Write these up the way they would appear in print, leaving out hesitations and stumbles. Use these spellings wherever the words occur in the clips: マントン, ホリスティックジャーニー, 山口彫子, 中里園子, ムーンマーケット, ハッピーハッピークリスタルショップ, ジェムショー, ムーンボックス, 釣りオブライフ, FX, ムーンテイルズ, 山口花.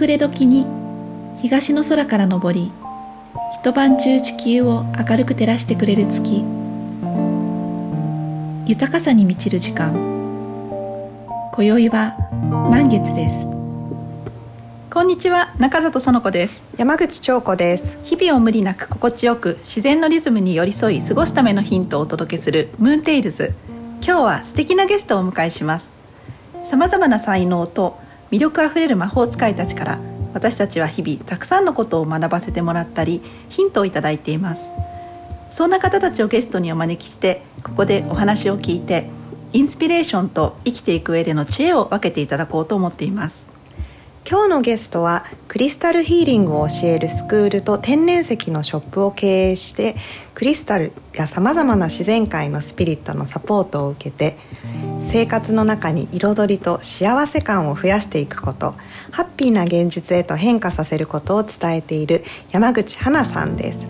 暮れ時に東の空から昇り、一晩中地球を明るく照らしてくれる月。豊かさに満ちる時間。今宵は満月です。こんにちは、中里園子です。山口彫子です。日々を無理なく心地よく自然のリズムに寄り添い過ごすためのヒントをお届けするムーンテイルズ。今日は素敵なゲストをお迎えします。さまざまな才能と魅力あふれる魔法使いたちから、私たちは日々たくさんのことを学ばせてもらったり、ヒントをいただいています。そんな方たちをゲストにお招きして、ここでお話を聞いてインスピレーションと生きていく上での知恵を分けていただこうと思っています。今日のゲストはクリスタルヒーリングを教えるスクールと天然石のショップを経営して、クリスタルやさまざまな自然界のスピリットのサポートを受けて、生活の中に彩りと幸せ感を増やしていくこと、ハッピーな現実へと変化させることを伝えている山口花さんです。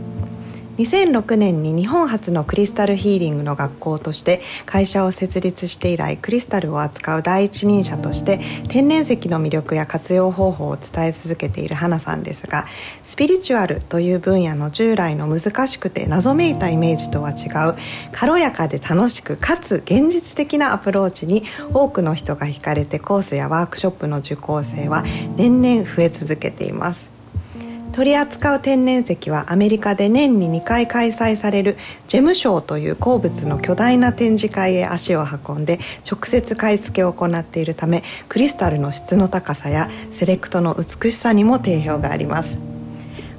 2006年に日本初のクリスタルヒーリングの学校として会社を設立して以来、クリスタルを扱う第一人者として天然石の魅力や活用方法を伝え続けている花さんですが、スピリチュアルという分野の従来の難しくて謎めいたイメージとは違う、軽やかで楽しくかつ現実的なアプローチに多くの人が惹かれて、コースやワークショップの受講生は年々増え続けています。取り扱う天然石はアメリカで年に2回開催されるジェムショーという鉱物の巨大な展示会へ足を運んで直接買い付けを行っているため、クリスタルの質の高さやセレクトの美しさにも定評があります。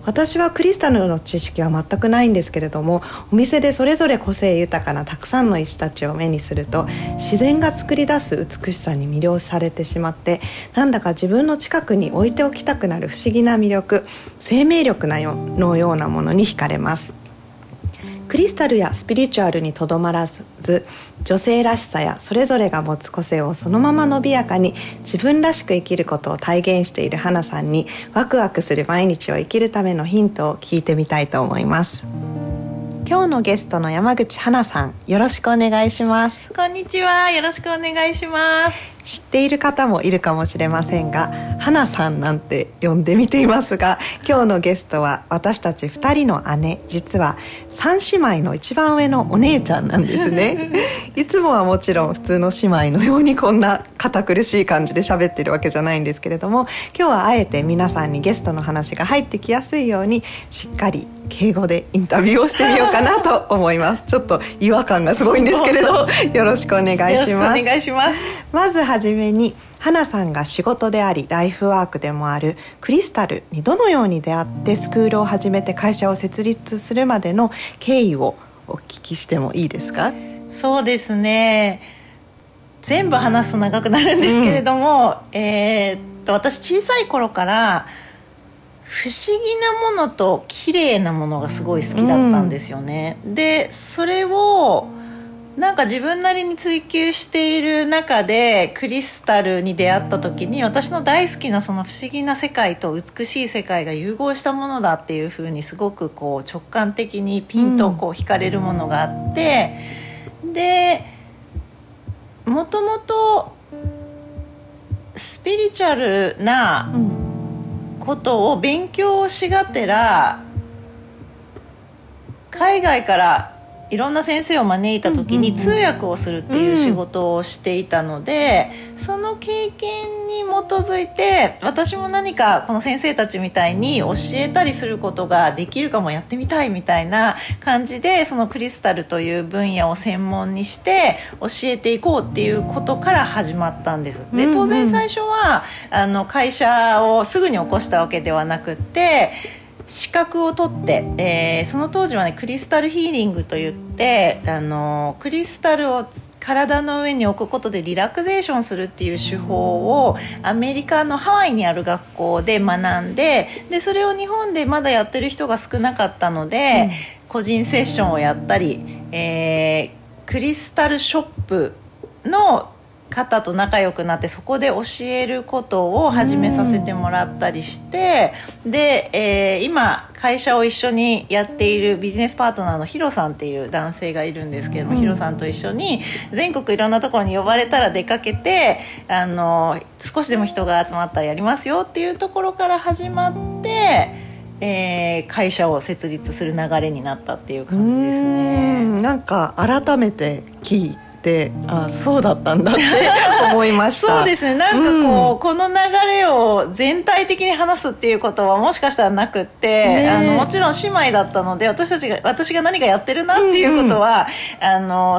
私はクリスタルの知識は全くないんですけれども、お店でそれぞれ個性豊かなたくさんの石たちを目にすると、自然が作り出す美しさに魅了されてしまって、なんだか自分の近くに置いておきたくなる不思議な魅力、生命力のようなものに惹かれます。クリスタルやスピリチュアルにとどまらず、女性らしさやそれぞれが持つ個性をそのまま伸びやかに自分らしく生きることを体現している花さんに、ワクワクする毎日を生きるためのヒントを聞いてみたいと思います。今日のゲストの山口花さん、よろしくお願いします。こんにちは、よろしくお願いします。知っている方もいるかもしれませんが、花さんなんて呼んでみていますが、今日のゲストは私たち2人の姉、実は3姉妹の一番上のお姉ちゃんなんですね。いつもはもちろん普通の姉妹のようにこんな堅苦しい感じで喋ってるわけじゃないんですけれども、今日はあえて皆さんにゲストの話が入ってきやすいように、しっかり敬語でインタビューをしてみようかなと思います。ちょっと違和感がすごいんですけれど、よろしくお願いします。よろしくお願いします。まずはじめに、花さんが仕事でありライフワークでもあるクリスタルにどのように出会って、スクールを始めて会社を設立するまでの経緯をお聞きしてもいいですか？そうですね、全部話すと長くなるんですけれども、私小さい頃から不思議なものと綺麗なものがすごい好きだったんですよね、でそれをなんか自分なりに追求している中で、クリスタルに出会った時に、私の大好きなその不思議な世界と美しい世界が融合したものだっていう風に、すごくこう直感的にピンとこう惹かれるものがあって、でもともとスピリチュアルなことを勉強しがてら、海外からいろんな先生を招いた時に通訳をするっていう仕事をしていたので、その経験に基づいて私も何かこの先生たちみたいに教えたりすることができるかも、やってみたいみたいな感じで、そのクリスタルという分野を専門にして教えていこうっていうことから始まったんです。で当然最初は会社をすぐに起こしたわけではなくって、資格を取って、その当時はね、クリスタルヒーリングといってクリスタルを体の上に置くことでリラクゼーションするっていう手法をアメリカのハワイにある学校で学んで、それを日本でまだやってる人が少なかったので、個人セッションをやったり、クリスタルショップの方と仲良くなって、そこで教えることを始めさせてもらったりして、で、今会社を一緒にやっているビジネスパートナーのヒロさんっていう男性がいるんですけれども、ヒロさんと一緒に全国いろんなところに呼ばれたら出かけて、少しでも人が集まったらやりますよっていうところから始まって、会社を設立する流れになったっていう感じですね。なんか改めて聞いて、あ、そうだったんだって思いました。そうですね、なんかこう、この流れを全体的に話すっていうことはもしかしたらなくって、ね、もちろん姉妹だったので、私が何かやってるなっていうことは、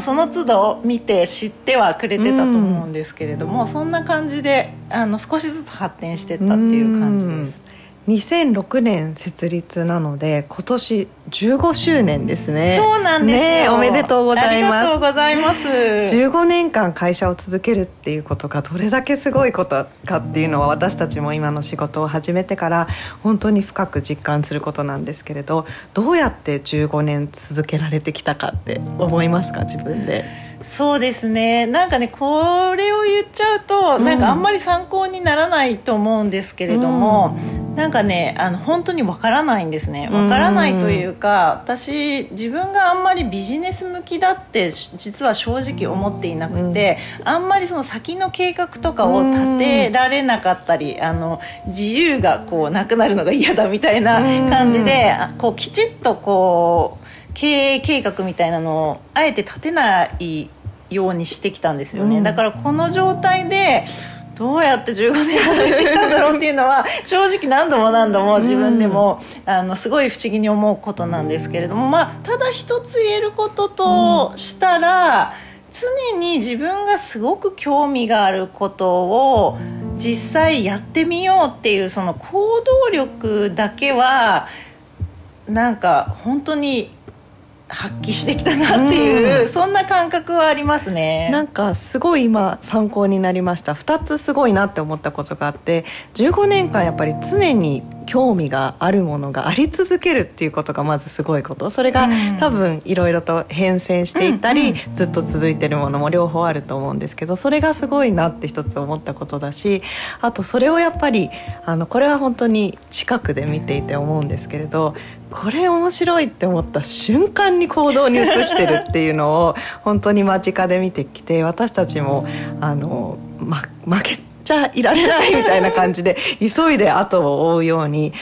その都度見て知ってはくれてたと思うんですけれども、そんな感じで少しずつ発展してったっていう感じです。2006年設立なので今年15周年ですね。そうなんですよ、ね、おめでとうございます。ありがとうございます。15年間会社を続けるっていうことがどれだけすごいことかっていうのは、私たちも今の仕事を始めてから本当に深く実感することなんですけれど、どうやって15年続けられてきたかって思いますか、自分で。そうですね、なんかね、これを言っちゃうとなんかあんまり参考にならないと思うんですけれども、なんかね、本当にわからないんですね。わからないというか、私自分があんまりビジネス向きだって実は正直思っていなくて、あんまりその先の計画とかを立てられなかったり、自由がこうなくなるのが嫌だみたいな感じで、こうきちっとこう経営計画みたいなのをあえて立てないようにしてきたんですよね。だからこの状態でどうやって15年続いてきたんだろうっていうのは正直何度も自分でもすごい不思議に思うことなんですけれども、まあただ一つ言えることとしたら、常に自分がすごく興味があることを実際やってみようっていうその行動力だけはなんか本当に発揮してきたなっていう、そんな感覚はありますね。なんかすごい今参考になりました。2つすごいなって思ったことがあって、15年間やっぱり常に興味があるものがあり続けるっていうことがまずすごいこと、それが多分いろいろと変遷していったり、ずっと続いてるものも両方あると思うんですけど、それがすごいなって一つ思ったことだし、あとそれをやっぱりこれは本当に近くで見ていて思うんですけれど、これ面白いって思った瞬間に行動に移してるっていうのを本当に間近で見てきて、私たちも負けちゃいられないみたいな感じで急いで後を追うように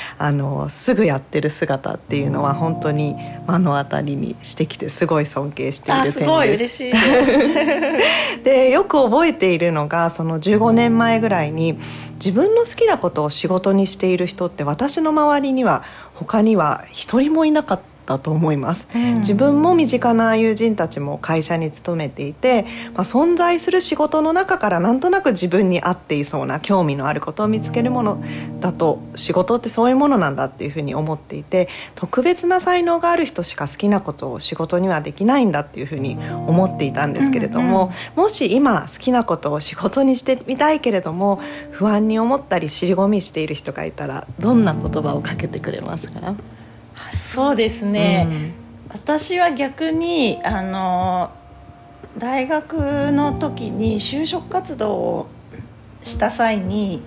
すぐやってる姿っていうのは本当に目の当たりにしてきて、すごい尊敬している点です。すごい嬉しいでよく覚えているのが、その15年前ぐらいに自分の好きなことを仕事にしている人って私の周りには他には一人もいなかったと思います。自分も身近な友人たちも会社に勤めていて、存在する仕事の中からなんとなく自分に合っていそうな興味のあることを見つけるものだと、仕事ってそういうものなんだっていうふうに思っていて、特別な才能がある人しか好きなことを仕事にはできないんだっていうふうに思っていたんですけれども、もし今好きなことを仕事にしてみたいけれども不安に思ったり尻込みしている人がいたら、どんな言葉をかけてくれますか？そうですね、私は逆に大学の時に就職活動をした際に、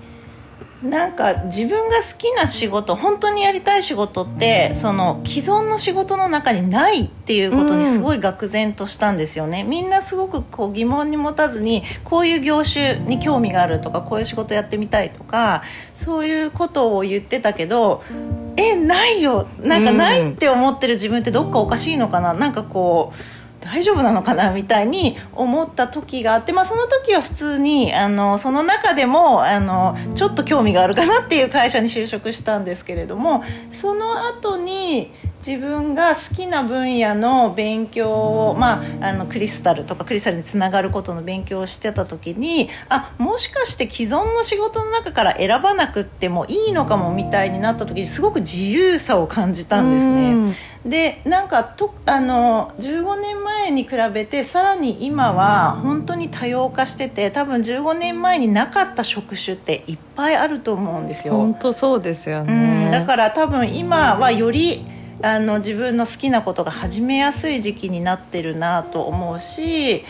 なんか自分が好きな仕事、本当にやりたい仕事ってその既存の仕事の中にないっていうことにすごい愕然としたんですよね。みんなすごくこう疑問に持たずに、こういう業種に興味があるとか、こういう仕事やってみたいとか、そういうことを言ってたけど、ないよ、なんかないって思ってる自分ってどっかおかしいのかな、なんかこう大丈夫なのかなみたいに思った時があって、その時は普通にその中でもちょっと興味があるかなっていう会社に就職したんですけれども、その後に自分が好きな分野の勉強を、クリスタルにつながることの勉強をしてた時に、もしかして既存の仕事の中から選ばなくってもいいのかもみたいになった時に、すごく自由さを感じたんですね。で、なんか15年前に比べてさらに今は本当に多様化してて、多分15年前になかった職種っていっぱいあると思うんですよ。本当そうですよね。だから多分今はより自分の好きなことが始めやすい時期になってるなと思うし、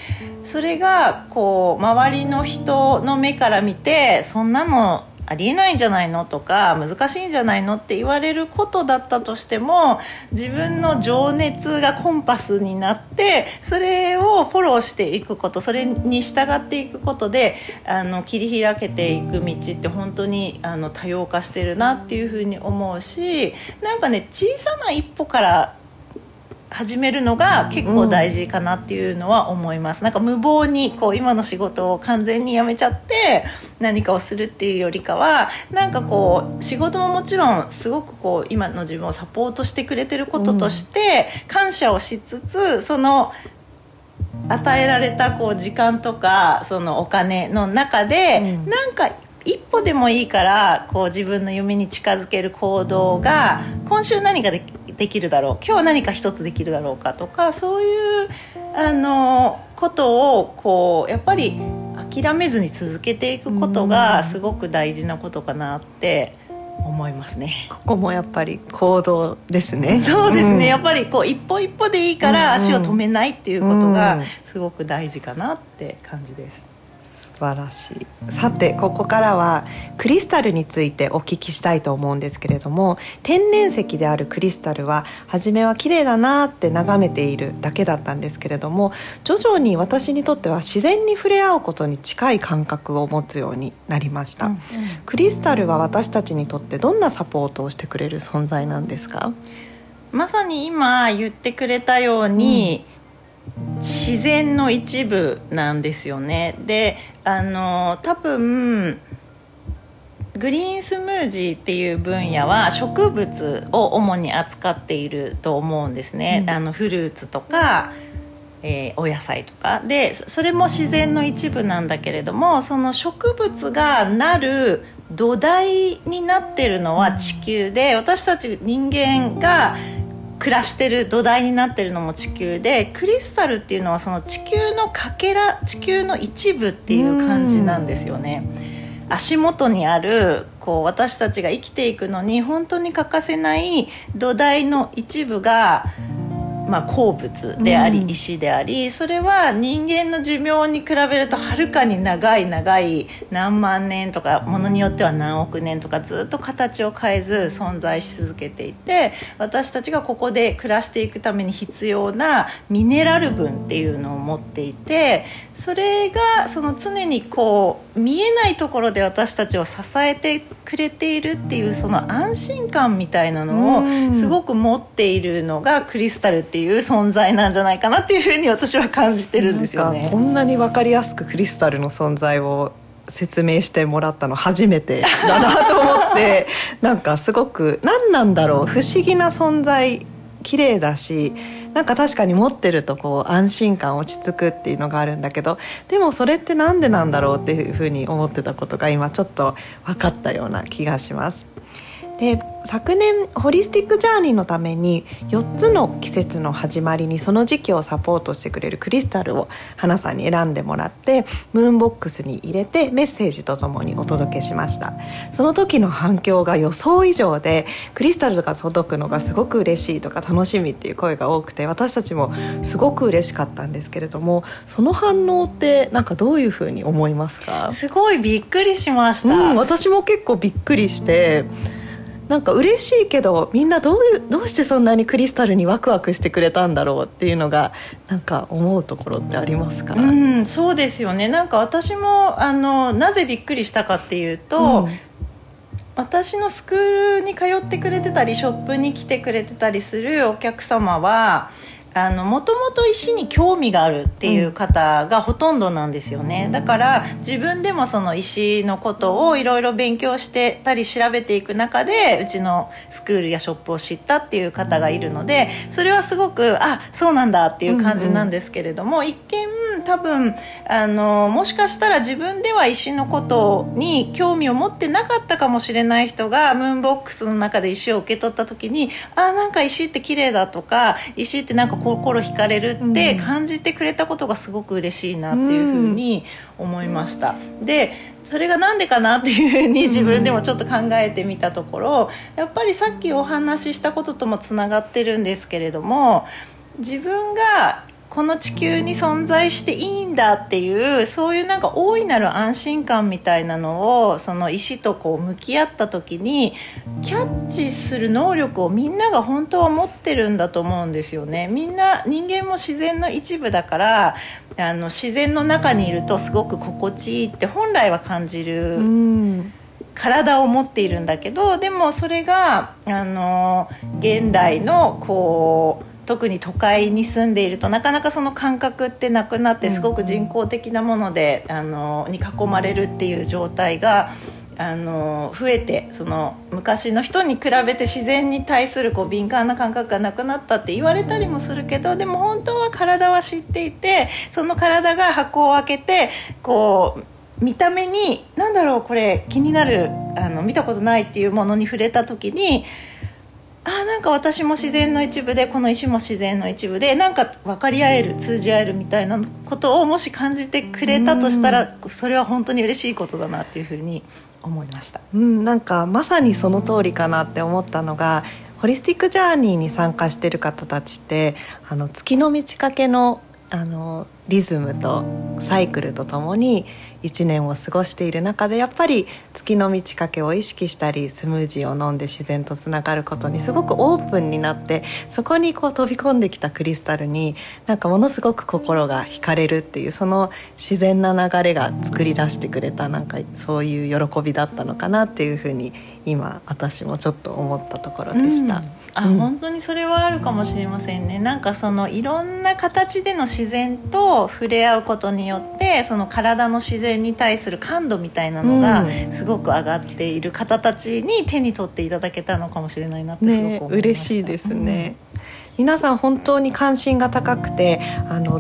それがこう周りの人の目から見てそんなのありえないんじゃないのとか難しいんじゃないのって言われることだったとしても、自分の情熱がコンパスになってそれをフォローしていくこと、それに従っていくことで切り開けていく道って本当に多様化してるなっていうふうに思うし、なんかね、小さな一歩から始めるのが結構大事かなっていうのは思います。なんか無謀に今の仕事を完全に辞めちゃって何かをするっていうよりかは、なんか仕事ももちろんすごく今の自分をサポートしてくれてることとして感謝をしつつ、その与えられた時間とかそのお金の中でなんか一歩でもいいから自分の夢に近づける行動が、今週何かできるだろう、今日何か一つできるだろうかとか、そういうことをやっぱり諦めずに続けていくことがすごく大事なことかなって思いますね。ここもやっぱり行動ですね。そうですね、やっぱり一歩一歩でいいから足を止めないっていうことがすごく大事かなって感じです。素晴らしい。さて、ここからはクリスタルについてお聞きしたいと思うんですけれども、天然石であるクリスタルは初めは綺麗だなって眺めているだけだったんですけれども、徐々に私にとっては自然に触れ合うことに近い感覚を持つようになりました、うんうん、クリスタルは私たちにとってどんなサポートをしてくれる存在なんですか？まさに今言ってくれたように、自然の一部なんですよね。で、多分グリーンスムージーっていう分野は植物を主に扱っていると思うんですね、うん、フルーツとか、お野菜とかで、それも自然の一部なんだけれども、その植物がなる土台になってるのは地球で、私たち人間が暮らしてる土台になってるのも地球で、クリスタルっていうのはその地球のかけら、地球の一部っていう感じなんですよね。足元にある私たちが生きていくのに本当に欠かせない土台の一部が、鉱物であり石であり、それは人間の寿命に比べるとはるかに長い何万年とか、ものによっては何億年とかずっと形を変えず存在し続けていて、私たちがここで暮らしていくために必要なミネラル分っていうのを持っていて、それがその常に見えないところで私たちを支えてくれているっていう、その安心感みたいなのをすごく持っているのがクリスタルっていう存在なんじゃないかなっていうふうに私は感じてるんですよね。なんかこんなに分かりやすくクリスタルの存在を説明してもらったの初めてだなと思ってなんかすごく何なんだろう、不思議な存在、綺麗だし、なんか確かに持ってると安心感、落ち着くっていうのがあるんだけど、でもそれってなんでなんだろうっていうふうに思ってたことが今ちょっと分かったような気がします。で、昨年ホリスティックジャーニーのために4つの季節の始まりにその時期をサポートしてくれるクリスタルを花さんに選んでもらって、ムーンボックスに入れてメッセージとともにお届けしました。その時の反響が予想以上で、クリスタルが届くのがすごく嬉しいとか楽しみっていう声が多くて、私たちもすごく嬉しかったんですけれども、その反応ってなんかどういうふうに思いますか？すごいびっくりしました、私も結構びっくりして、なんか嬉しいけど、みんなどうしてそんなにクリスタルにワクワクしてくれたんだろうっていうのがなんか思うところってありますか？うん、そうですよね。なんか私もなぜびっくりしたかっていうと、私のスクールに通ってくれてたりショップに来てくれてたりするお客様はもともと石に興味があるっていう方がほとんどなんですよね、だから自分でもその石のことをいろいろ勉強してたり調べていく中で、うちのスクールやショップを知ったっていう方がいるので、それはすごくそうなんだっていう感じなんですけれども、一見多分もしかしたら自分では石のことに興味を持ってなかったかもしれない人がムーンボックスの中で石を受け取った時に、あ、なんか石って綺麗だとか、石ってなんか心惹かれるって感じてくれたことがすごく嬉しいなっていうふうに思いました。でそれがなんでかなっていうふうに自分でもちょっと考えてみたところ、やっぱりさっきお話ししたことともつながってるんですけれども、自分がこの地球に存在していいんだっていう、そういうなんか大いなる安心感みたいなのを、その石とこう向き合った時にキャッチする能力をみんなが本当は持ってるんだと思うんですよね。みんな人間も自然の一部だから、自然の中にいるとすごく心地いいって本来は感じる体を持っているんだけど、でもそれが現代のこう特に都会に住んでいるとなかなかその感覚ってなくなって、すごく人工的なものでに囲まれるっていう状態が増えて、その昔の人に比べて自然に対するこう敏感な感覚がなくなったって言われたりもするけど、でも本当は体は知っていて、その体が箱を開けてこう見た目に何だろうこれ気になる見たことないっていうものに触れた時に、あ、なんか私も自然の一部でこの石も自然の一部で、なんか分かり合える、通じ合えるみたいなことをもし感じてくれたとしたら、それは本当に嬉しいことだなっていうふうに思いました、なんかまさにその通りかなって思ったのが、ホリスティックジャーニーに参加してる方たちって、月の満ち欠けのリズムとサイクルとともに1年を過ごしている中で、やっぱり月の満ち欠けを意識したり、スムージーを飲んで自然とつながることにすごくオープンになって、そこにこう飛び込んできたクリスタルになんかものすごく心が惹かれるっていう、その自然な流れが作り出してくれた、なんかそういう喜びだったのかなっていうふうに今私もちょっと思ったところでした、本当にそれはあるかもしれませんね。なんかそのいろんな形での自然と触れ合うことによって、その体の自然に対する感度みたいなのがすごく上がっている方たちに手に取っていただけたのかもしれないなってすごく思いました、ね、嬉しいですね、皆さん本当に関心が高くて、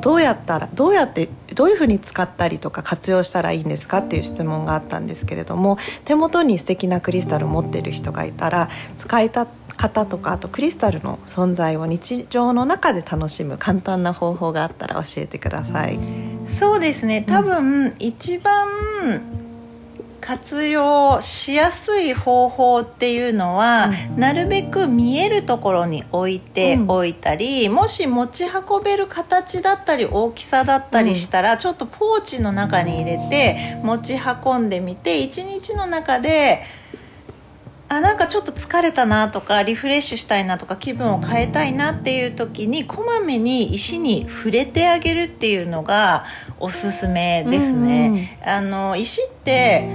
どういうふうに使ったりとか活用したらいいんですかっていう質問があったんですけれども、手元に素敵なクリスタルを持っている人がいたら、使いた方とか、あとクリスタルの存在を日常の中で楽しむ簡単な方法があったら教えてください。そうですね、多分一番活用しやすい方法っていうのは、なるべく見えるところに置いておいたり、もし持ち運べる形だったり大きさだったりしたら、ちょっとポーチの中に入れて持ち運んでみて、一日の中でなんかちょっと疲れたなとか、リフレッシュしたいなとか、気分を変えたいなっていう時にこまめに石に触れてあげるっていうのがおすすめですね、石って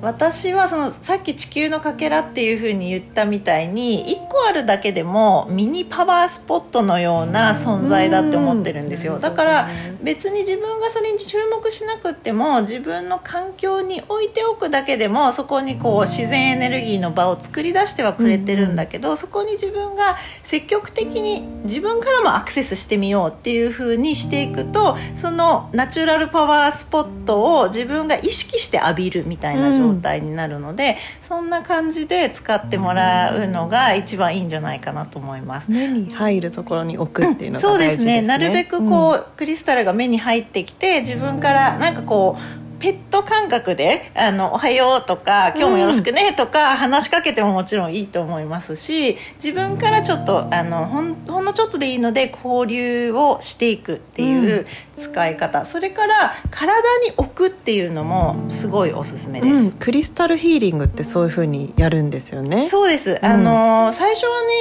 私はさっき地球のかけらっていう風に言ったみたいに、1個あるだけでもミニパワースポットのような存在だって思ってるんですよ。だから別に自分がそれに注目しなくっても、自分の環境に置いておくだけでも、そこにこう自然エネルギーの場を作り出してはくれてるんだけど、そこに自分が積極的に自分からもアクセスしてみようっていう風にしていくと、そのナチュラルパワースポットを自分が意識して浴びるみたいな状態になるので、そんな感じで使ってもらうのが一番いいんじゃないかなと思います。目に入るところに置くっていうのが大事ですね、そうですね、なるべくこう、クリスタルが目に入ってきて、自分からなんかこうペット感覚でおはようとか今日もよろしくねとか話しかけてももちろんいいと思いますし、自分からちょっとほんのちょっとでいいので交流をしていくっていう使い方、それから体に置くっていうのもすごいおすすめです、クリスタルヒーリングってそういう風にやるんですよね。そうです、最初はね、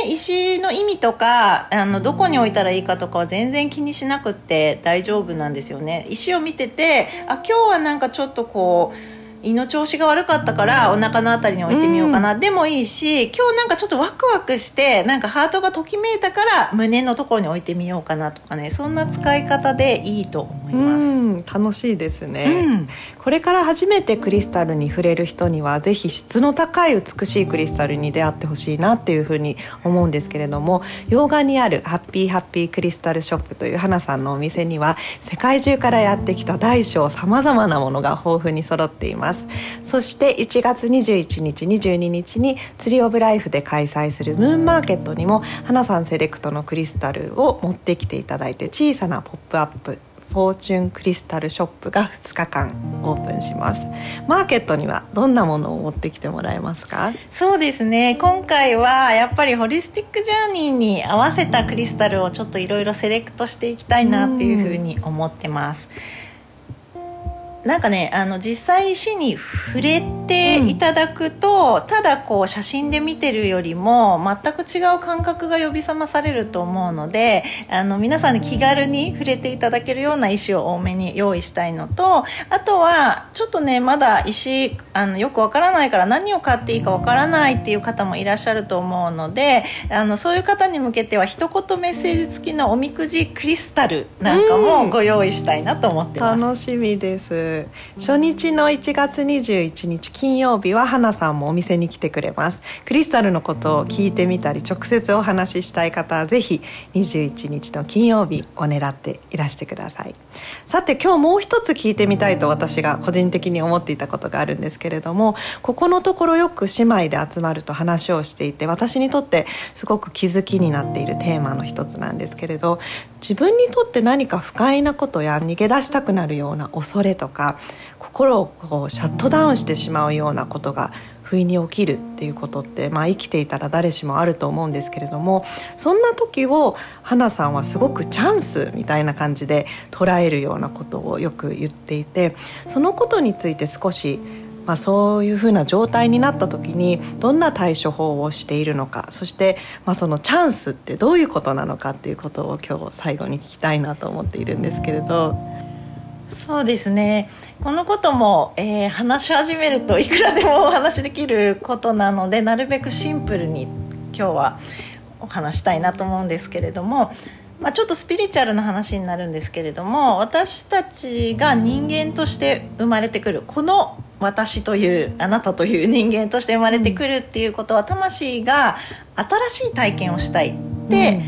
石の意味とかどこに置いたらいいかとかは全然気にしなくて大丈夫なんですよね。石を見てて、あ、今日はなんかちょっとこう胃の調子が悪かったからお腹のあたりに置いてみようかな、うん、でもいいし、今日なんかちょっとワクワクしてなんかハートがときめいたから胸のところに置いてみようかなとかね、そんな使い方でいいと思います。うん、楽しいですね、うん、これから初めてクリスタルに触れる人にはぜひ質の高い美しいクリスタルに出会ってほしいなっていうふうに思うんですけれども、洋画にあるハッピーハッピークリスタルショップという花さんのお店には世界中からやってきた大小さまざまなものが豊富に揃っています。そして1月21日22日に釣りオブライフで開催するムーンマーケットにも花さんセレクトのクリスタルを持ってきていただいて、小さなポップアップフォーチュンクリスタルショップが2日間オープンします。マーケットにはどんなものを持ってきてもらえますか？そうですね、今回はやっぱりホリスティックジャーニーに合わせたクリスタルをちょっといろいろセレクトしていきたいなっていうふうに思ってます。なんかね、実際石に触れていただくと、うん、ただこう写真で見てるよりも全く違う感覚が呼び覚まされると思うので、皆さんに気軽に触れていただけるような石を多めに用意したいのと、あとはちょっとねまだ石よくわからないから何を買っていいかわからないっていう方もいらっしゃると思うので、そういう方に向けては一言メッセージ付きのおみくじクリスタルなんかもご用意したいなと思ってます。楽しみです。初日の1月21日金曜日は花さんもお店に来てくれます。クリスタルのことを聞いてみたり直接お話ししたい方はぜひ21日の金曜日を狙っていらしてください。さて、今日もう一つ聞いてみたいと私が個人的に思っていたことがあるんですけれども、ここのところよく姉妹で集まると話をしていて、私にとってすごく気づきになっているテーマの一つなんですけれど、自分にとって何か不快なことや逃げ出したくなるような恐れとか心をこうシャットダウンしてしまうようなことが不意に起きるっていうことって、生きていたら誰しもあると思うんですけれども、そんな時を花さんはすごくチャンスみたいな感じで捉えるようなことをよく言っていて、そのことについて少し、そういうふうな状態になった時にどんな対処法をしているのか、そして、そのチャンスってどういうことなのかっていうことを今日最後に聞きたいなと思っているんですけれど。そうですね、このことも、話し始めるといくらでもお話できることなので、なるべくシンプルに今日はお話したいなと思うんですけれども、ちょっとスピリチュアルな話になるんですけれども、私たちが人間として生まれてくる、この私というあなたという人間として生まれてくるっていうことは、魂が新しい体験をしたいって、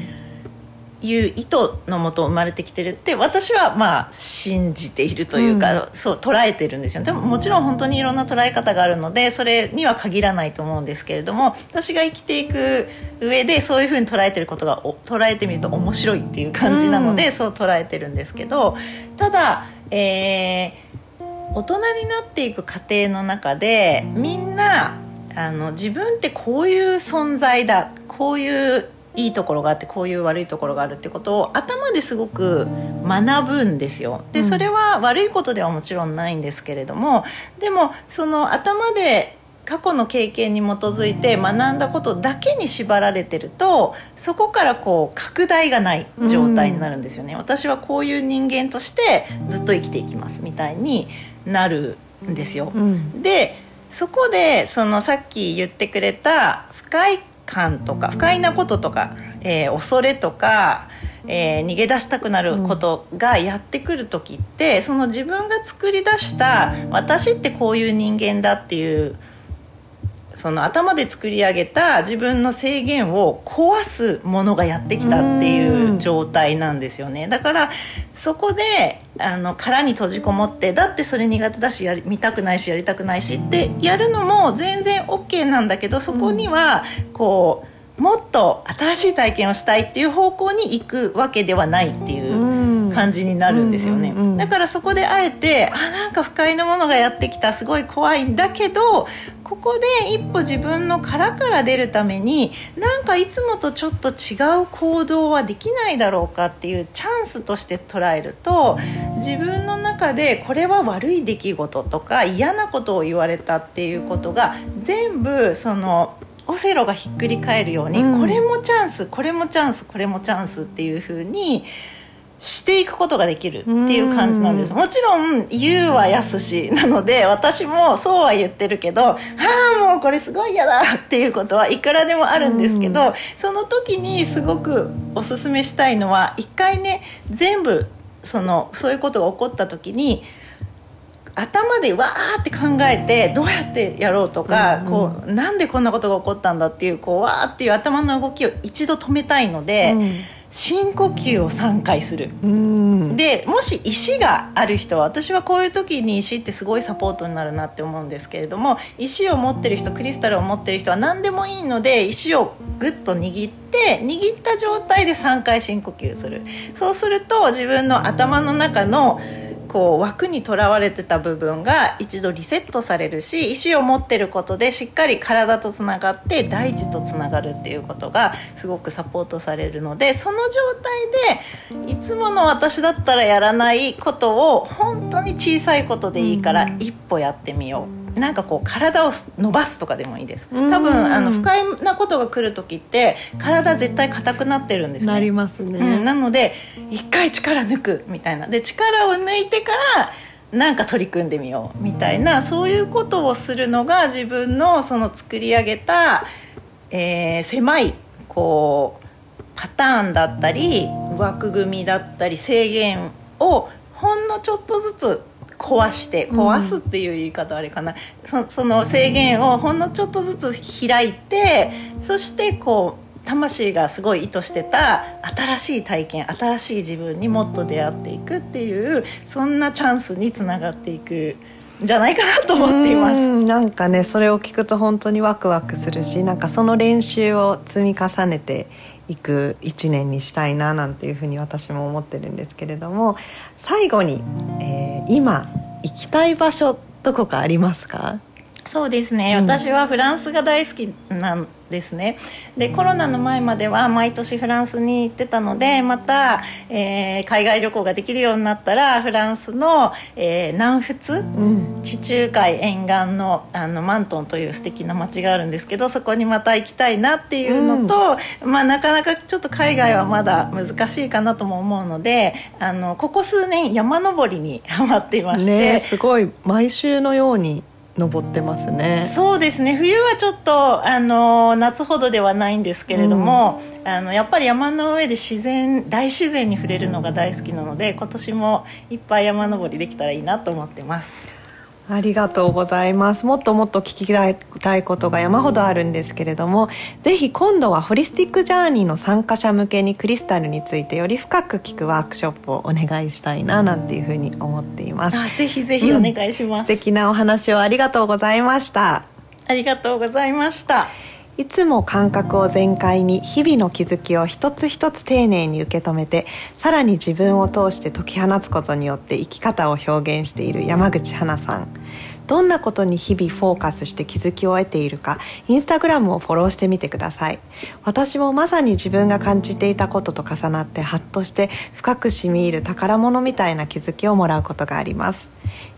いう意図のもと生まれてきてるって私は信じているというか、そう捉えてるんですよ。でももちろん本当にいろんな捉え方があるのでそれには限らないと思うんですけれども、私が生きていく上でそういうふうに捉えてることが捉えてみると面白いっていう感じなので、そう捉えてるんですけど、ただ、大人になっていく過程の中でみんな自分ってこういう存在だ、こういういいところがあってこういう悪いところがあるってことを頭ですごく学ぶんですよ。で、それは悪いことではもちろんないんですけれども、でもその頭で過去の経験に基づいて学んだことだけに縛られてると、そこから拡大がない状態になるんですよね。私はこういう人間としてずっと生きていきますみたいになるんですよ。で、そこでさっき言ってくれた不快なこととか、恐れとか、逃げ出したくなることがやってくる時って、その自分が作り出した私ってこういう人間だっていうその頭で作り上げた自分の制限を壊すものがやってきたっていう状態なんですよね。だからそこで殻に閉じこもって、だってそれ苦手だし見たくないしやりたくないしってやるのも全然 OK なんだけど、そこにはもっと新しい体験をしたいっていう方向に行くわけではないっていう感じになるんですよね。だからそこであえてなんか不快なものがやってきた、すごい怖いんだけど、ここで一歩自分の殻から出るためになんかいつもとちょっと違う行動はできないだろうかっていうチャンスとして捉えると、自分の中でこれは悪い出来事とか嫌なことを言われたっていうことが全部オセロがひっくり返るように、これもチャンスこれもチャンスこれもチャンスっていう風にしていくことができるっていう感じなんです。もちろん言うはやすしなので、私もそうは言ってるけど、ああもうこれすごい嫌だっていうことはいくらでもあるんですけど、その時にすごくおすすめしたいのは、一回ね全部そういうことが起こった時に頭でわーって考えて、どうやってやろうとか、こうなんでこんなことが起こったんだっていう、こうわーっていう頭の動きを一度止めたいので、深呼吸を3回する。で、もし石がある人は、私はこういう時に石ってすごいサポートになるなって思うんですけれども、石を持ってる人、クリスタルを持ってる人は何でもいいので、石をグッと握って、握った状態で3回深呼吸する。そうすると自分の頭の中のこう枠にとらわれてた部分が一度リセットされるし、石を持ってることでしっかり体とつながって大地とつながるっていうことがすごくサポートされるので、その状態でいつもの私だったらやらないことを、本当に小さいことでいいから一歩やってみよう。なんかこう体を伸ばすとかでもいいです。多分不快なことが来る時って体絶対硬くなってるんですね。なりますね。なので一回力抜くみたいな。で力を抜いてからなんか取り組んでみようみたいな、そういうことをするのが自分のその作り上げた、狭いこうパターンだったり枠組みだったり制限をほんのちょっとずつ壊すっていう言い方あれかな、その制限をほんのちょっとずつ開いて、そしてこう魂がすごい意図してた新しい体験、新しい自分にもっと出会っていくっていう、そんなチャンスにつながっていくんじゃないかなと思っています。なんかね、それを聞くと本当にワクワクするし、なんかその練習を積み重ねていく1年にしたいななんていうふうに私も思ってるんですけれども、最後に、今行きたい場所どこかありますか？そうですね、私はフランスが大好きなんですね。でコロナの前までは毎年フランスに行ってたので、また、海外旅行ができるようになったらフランスの、南仏、地中海沿岸の、マントンという素敵な街があるんですけど、そこにまた行きたいなっていうのと、なかなかちょっと海外はまだ難しいかなとも思うので、ここ数年山登りにハマっていまして、ね、すごい毎週のように登ってますね。そうですね、冬はちょっと夏ほどではないんですけれども、やっぱり山の上で大自然に触れるのが大好きなので、今年もいっぱい山登りできたらいいなと思ってます。ありがとうございます。もっともっと聞きたいことが山ほどあるんですけれども、ぜひ今度はホリスティックジャーニーの参加者向けにクリスタルについてより深く聞くワークショップをお願いしたいななんていうふうに思っています。ぜひぜひお願いします。素敵なお話をありがとうございました。ありがとうございました。いつも感覚を全開に、日々の気づきを一つ一つ丁寧に受け止めて、さらに自分を通して解き放つことによって生き方を表現している山口花さん、どんなことに日々フォーカスして気づきを得ているか、インスタグラムをフォローしてみてください。私もまさに自分が感じていたことと重なって、ハッとして深く染み入る宝物みたいな気づきをもらうことがあります。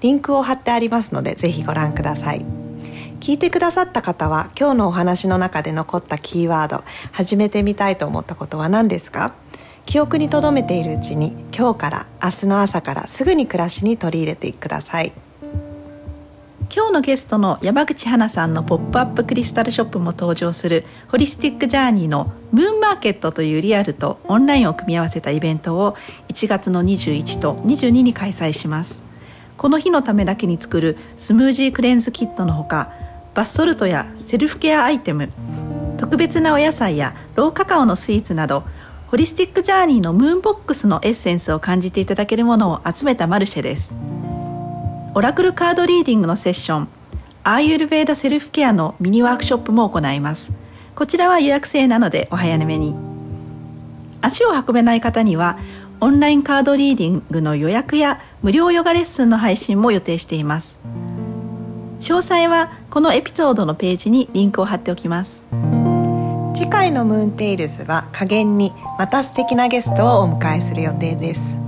リンクを貼ってありますので、ぜひご覧ください。聞いてくださった方は、今日のお話の中で残ったキーワード、始めてみたいと思ったことは何ですか？記憶に留めているうちに、今日から明日の朝からすぐに暮らしに取り入れてください。今日のゲストの山口花さんのポップアップクリスタルショップも登場するホリスティックジャーニーのムーンマーケットというリアルとオンラインを組み合わせたイベントを1月の21と22に開催します。この日のためだけに作るスムージークレンズキットのほか、バスソルトやセルフケアアイテム、特別なお野菜やローカカオのスイーツなど、ホリスティックジャーニーのムーンボックスのエッセンスを感じていただけるものを集めたマルシェです。オラクルカードリーディングのセッション、アーユルヴェーダセルフケアのミニワークショップも行います。こちらは予約制なのでお早めに。足を運べない方には、オンラインカードリーディングの予約や無料ヨガレッスンの配信も予定しています。詳細はこのエピソードのページにリンクを貼っておきます。次回のムーンテイルズは加減にまた素敵なゲストをお迎えする予定です。